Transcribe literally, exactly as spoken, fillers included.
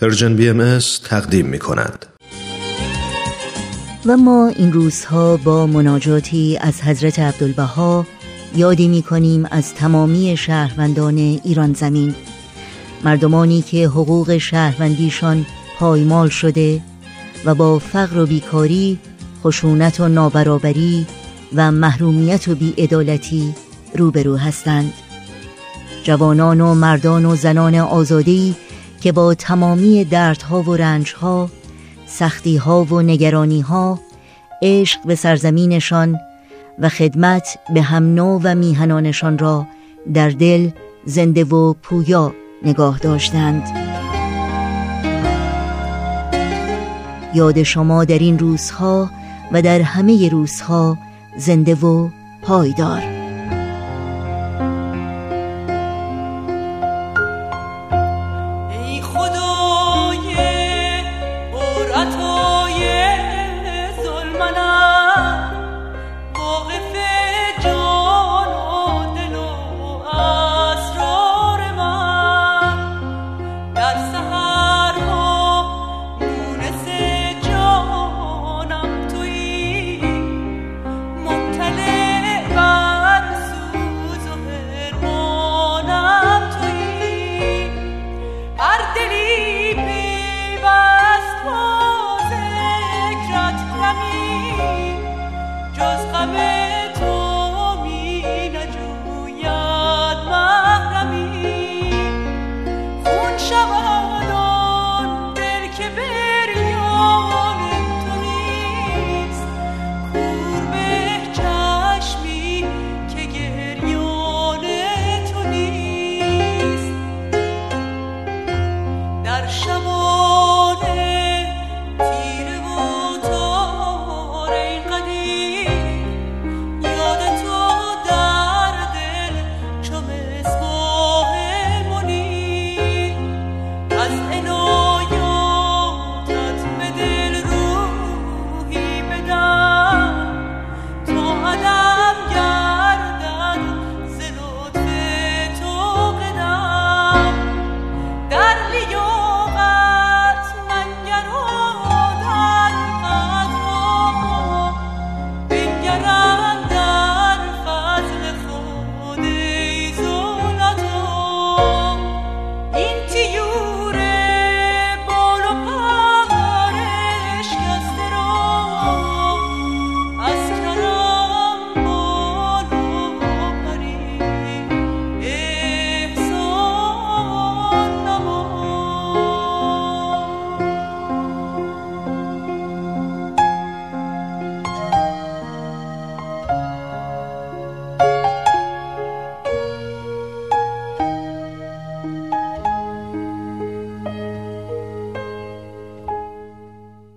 پرژن بی ام اس تقدیم می کند. و ما این روزها با مناجاتی از حضرت عبدالبها یادی می کنیم از تمامی شهروندان ایران زمین، مردمانی که حقوق شهروندیشان پایمال شده و با فقر و بیکاری، خشونت و نابرابری و محرومیت و بی‌عدالتی روبرو هستند. جوانان و مردان و زنان آزاده‌ای که با تمامی دردها و رنجها، سختیها و نگرانیها، عشق به سرزمینشان و خدمت به همنوع و میهنانشان را در دل زنده و پویا نگاه داشتند. یاد شما در این روزها و در همه روزها زنده و پایدار.